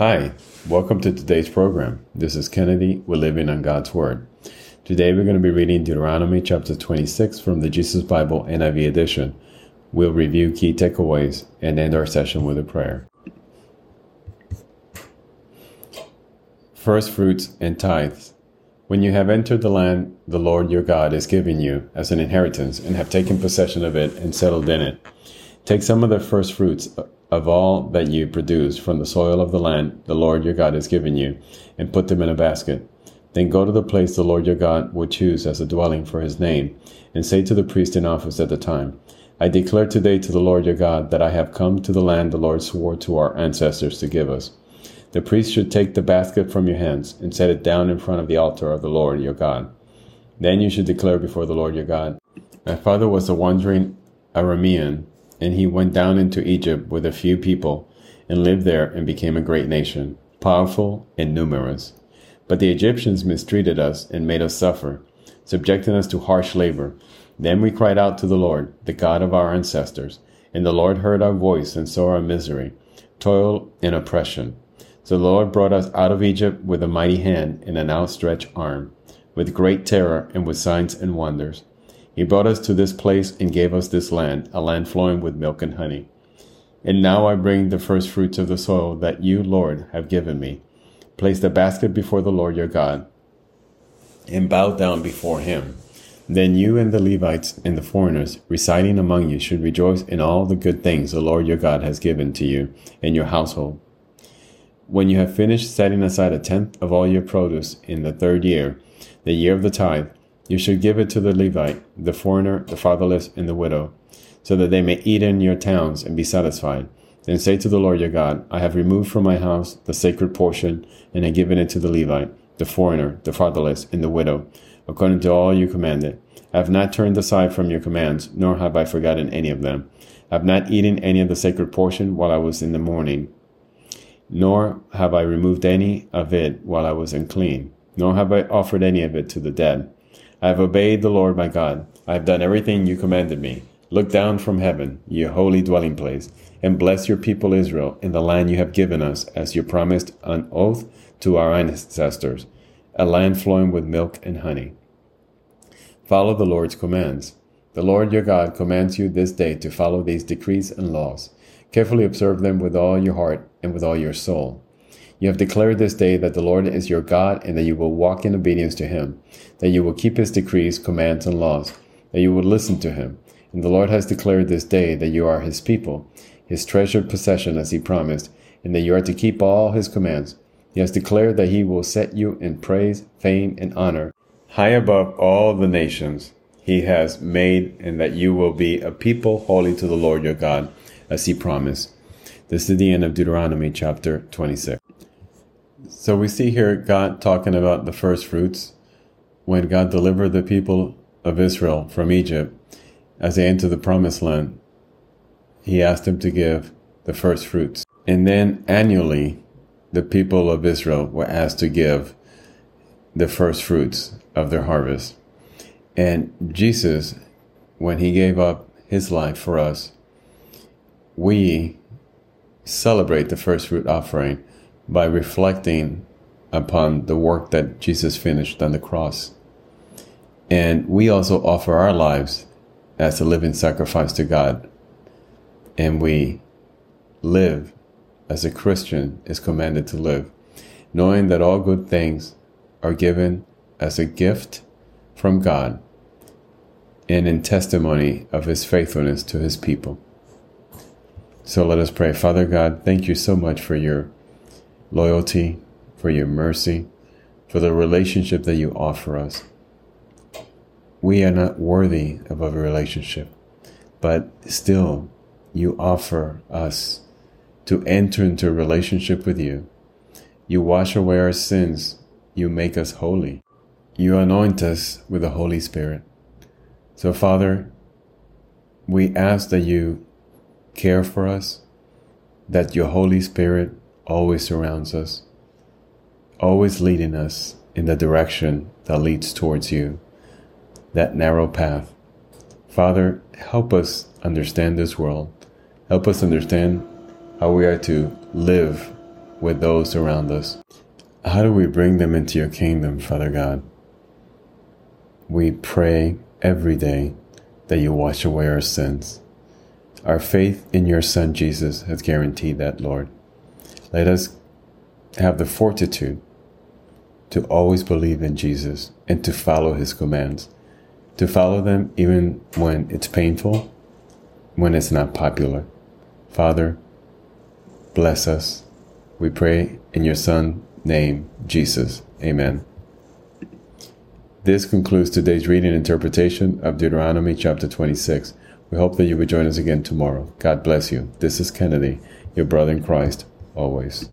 Hi, welcome to today's program. This is Kennedy with Living on God's Word. Today we're going to be reading Deuteronomy chapter 26 from the Jesus Bible NIV edition. We'll review key takeaways and end our session with a prayer. First fruits and tithes. When you have entered the land the Lord your God is giving you as an inheritance and have taken possession of it and settled in it, take some of the first fruits of all that you produce from the soil of the land the Lord your God has given you, and put them in a basket. Then go to the place the Lord your God will choose as a dwelling for his name, and say to the priest in office at the time, I declare today to the Lord your God that I have come to the land the Lord swore to our ancestors to give us. The priest should take the basket from your hands and set it down in front of the altar of the Lord your God. Then you should declare before the Lord your God, My father was a wandering Aramean, and he went down into Egypt with a few people and lived there and became a great nation, powerful and numerous. But the Egyptians mistreated us and made us suffer, subjecting us to harsh labor. Then we cried out to the Lord, the God of our ancestors, and the Lord heard our voice and saw our misery, toil and oppression. So the Lord brought us out of Egypt with a mighty hand and an outstretched arm, with great terror and with signs and wonders. He brought us to this place and gave us this land, a land flowing with milk and honey. And now I bring the first fruits of the soil that you, Lord, have given me. Place the basket before the Lord your God and bow down before him. Then you and the Levites and the foreigners residing among you should rejoice in all the good things the Lord your God has given to you and your household. When you have finished setting aside 1/10 of all your produce in the third year, the year of the tithe, you should give it to the Levite, the foreigner, the fatherless, and the widow, so that they may eat in your towns and be satisfied. Then say to the Lord your God, I have removed from my house the sacred portion, and have given it to the Levite, the foreigner, the fatherless, and the widow, according to all you commanded. I have not turned aside from your commands, nor have I forgotten any of them. I have not eaten any of the sacred portion while I was in the mourning, nor have I removed any of it while I was unclean, nor have I offered any of it to the dead. I have obeyed the Lord my God. I have done everything you commanded me. Look down from heaven, your holy dwelling place, and bless your people Israel in the land you have given us, as you promised on oath to our ancestors, a land flowing with milk and honey. Follow the Lord's commands. The Lord your God commands you this day to follow these decrees and laws. Carefully observe them with all your heart and with all your soul. You have declared this day that the Lord is your God, and that you will walk in obedience to him, that you will keep his decrees, commands, and laws, that you will listen to him. And the Lord has declared this day that you are his people, his treasured possession as he promised, and that you are to keep all his commands. He has declared that he will set you in praise, fame, and honor, high above all the nations he has made, and that you will be a people holy to the Lord your God, as he promised. This is the end of Deuteronomy chapter 26. So we see here God talking about the first fruits when God delivered the people of Israel from Egypt. As they entered the promised land, he asked them to give the first fruits. And then annually, the people of Israel were asked to give the first fruits of their harvest. And Jesus, when he gave up his life for us, we celebrate the first fruit offering by reflecting upon the work that Jesus finished on the cross. And we also offer our lives as a living sacrifice to God. And we live as a Christian is commanded to live, knowing that all good things are given as a gift from God and in testimony of his faithfulness to his people. So let us pray. Father God, thank you so much for your loyalty, for your mercy, for the relationship that you offer us. We are not worthy of a relationship, but still you offer us to enter into a relationship with you. You wash away our sins. You make us holy. You anoint us with the Holy Spirit. So, Father, we ask that you care for us, that your Holy Spirit always surrounds us, always leading us in the direction that leads towards you, that narrow path. Father, help us understand this world. Help us understand how we are to live with those around us. How do we bring them into your kingdom, Father God? We pray every day that you wash away our sins. Our faith in your Son, Jesus, has guaranteed that, Lord. Let us have the fortitude to always believe in Jesus and to follow his commands, to follow them even when it's painful, when it's not popular. Father, bless us. We pray in your Son's name, Jesus. Amen. This concludes today's reading and interpretation of Deuteronomy chapter 26. We hope that you will join us again tomorrow. God bless you. This is Kennedy, your brother in Christ, always.